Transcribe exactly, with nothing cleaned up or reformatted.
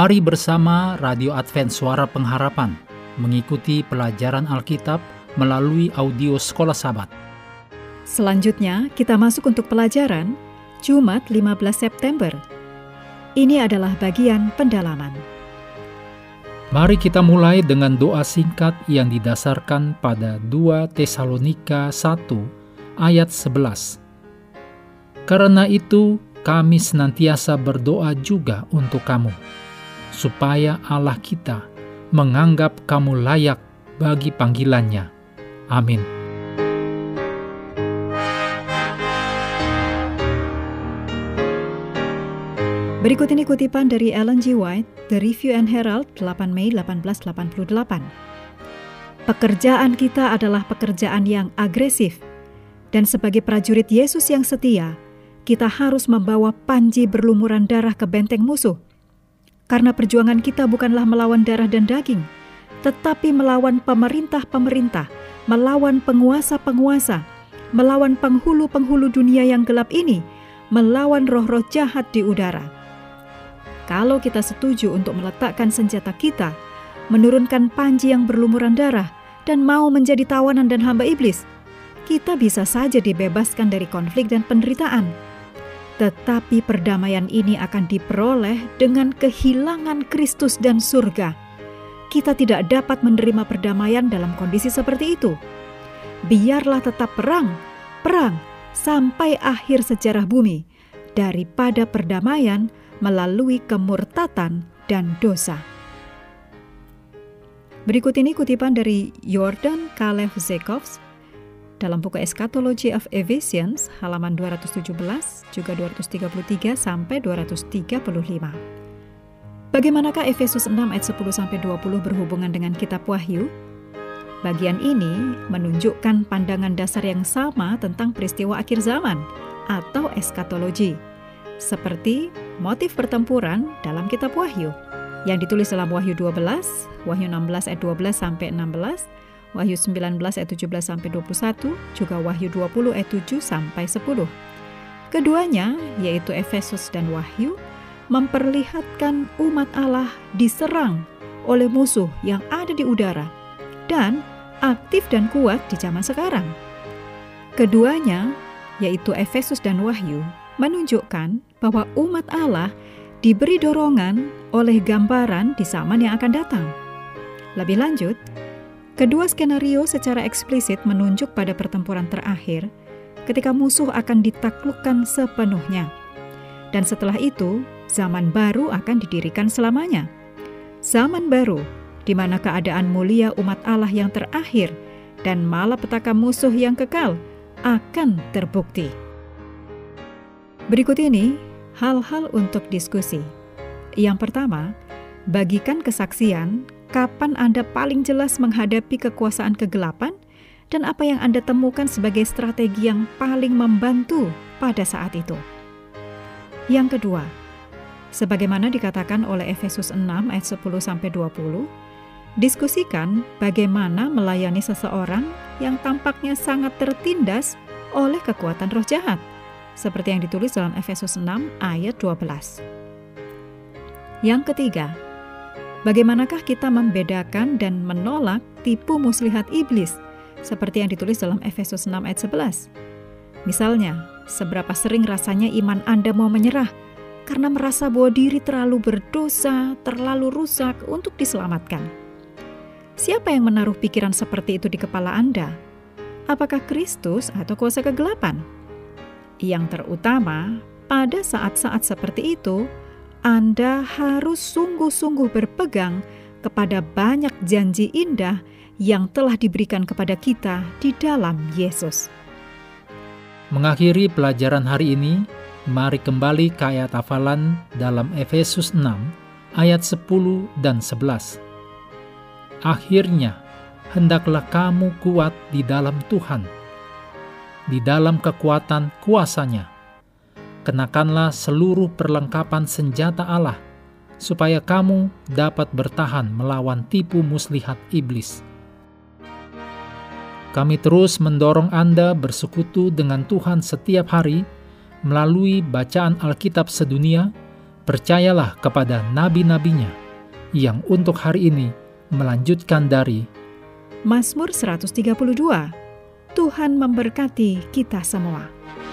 Mari bersama Radio Advent Suara Pengharapan mengikuti pelajaran Alkitab melalui audio Sekolah Sabat. Selanjutnya, kita masuk untuk pelajaran Jumat lima belas September. Ini adalah bagian pendalaman. Mari kita mulai dengan doa singkat yang didasarkan pada dua Tesalonika satu ayat sebelas. Karena itu, kami senantiasa berdoa juga untuk kamu, supaya Allah kita menganggap kamu layak bagi panggilannya. Amin. Berikut ini kutipan dari Ellen G. White, The Review and Herald, delapan Mei delapan belas delapan puluh delapan. Pekerjaan kita adalah pekerjaan yang agresif, dan sebagai prajurit Yesus yang setia, kita harus membawa panji berlumuran darah ke benteng musuh. Karena perjuangan kita bukanlah melawan darah dan daging, tetapi melawan pemerintah-pemerintah, melawan penguasa-penguasa, melawan penghulu-penghulu dunia yang gelap ini, melawan roh-roh jahat di udara. Kalau kita setuju untuk meletakkan senjata kita, menurunkan panji yang berlumuran darah, dan mau menjadi tawanan dan hamba iblis, kita bisa saja dibebaskan dari konflik dan penderitaan. Tetapi perdamaian ini akan diperoleh dengan kehilangan Kristus dan surga. Kita tidak dapat menerima perdamaian dalam kondisi seperti itu. Biarlah tetap perang, perang sampai akhir sejarah bumi, daripada perdamaian melalui kemurtatan dan dosa. Berikut ini kutipan dari Jordan Kalef Zekovs dalam buku Eschatology of Ephesians, halaman dua ratus tujuh belas, juga dua ratus tiga puluh tiga sampai dua ratus tiga puluh lima. Bagaimanakah Efesus enam ayat sepuluh sampai dua puluh berhubungan dengan kitab Wahyu? Bagian ini menunjukkan pandangan dasar yang sama tentang peristiwa akhir zaman atau eskatologi, seperti motif pertempuran dalam kitab Wahyu yang ditulis dalam Wahyu dua belas, Wahyu enam belas ayat dua belas sampai enam belas, Wahyu sembilan belas ayat tujuh belas sampai dua puluh satu, juga Wahyu dua puluh ayat tujuh sampai sepuluh. Keduanya, yaitu Efesus dan Wahyu, memperlihatkan umat Allah diserang oleh musuh yang ada di udara dan aktif dan kuat di zaman sekarang. Keduanya, yaitu Efesus dan Wahyu, menunjukkan bahwa umat Allah diberi dorongan oleh gambaran di zaman yang akan datang. Lebih lanjut, kedua skenario secara eksplisit menunjuk pada pertempuran terakhir ketika musuh akan ditaklukkan sepenuhnya. Dan setelah itu, zaman baru akan didirikan selamanya. Zaman baru, di mana keadaan mulia umat Allah yang terakhir dan malapetaka musuh yang kekal akan terbukti. Berikut ini, hal-hal untuk diskusi. Yang pertama, bagikan kesaksian kapan Anda paling jelas menghadapi kekuasaan kegelapan dan apa yang Anda temukan sebagai strategi yang paling membantu pada saat itu. Yang kedua, sebagaimana dikatakan oleh Efesus enam ayat sepuluh sampai dua puluh, diskusikan bagaimana melayani seseorang yang tampaknya sangat tertindas oleh kekuatan roh jahat, seperti yang ditulis dalam Efesus enam ayat dua belas. Yang ketiga, bagaimanakah kita membedakan dan menolak tipu muslihat iblis, seperti yang ditulis dalam Efesus enam ayat sebelas? Misalnya, seberapa sering rasanya iman Anda mau menyerah karena merasa bahwa diri terlalu berdosa, terlalu rusak untuk diselamatkan. Siapa yang menaruh pikiran seperti itu di kepala Anda? Apakah Kristus atau kuasa kegelapan? Yang terutama, pada saat-saat seperti itu, Anda harus sungguh-sungguh berpegang kepada banyak janji indah yang telah diberikan kepada kita di dalam Yesus. Mengakhiri pelajaran hari ini, mari kembali ke ayat hafalan dalam Efesus enam ayat sepuluh dan sebelas. Akhirnya, hendaklah kamu kuat di dalam Tuhan, di dalam kekuatan kuasa-Nya. Kenakanlah seluruh perlengkapan senjata Allah, supaya kamu dapat bertahan melawan tipu muslihat iblis. Kami terus mendorong Anda bersekutu dengan Tuhan setiap hari melalui bacaan Alkitab sedunia percayalah kepada nabi-nabinya yang untuk hari ini melanjutkan dari Mazmur seratus tiga puluh dua. Tuhan memberkati kita semua.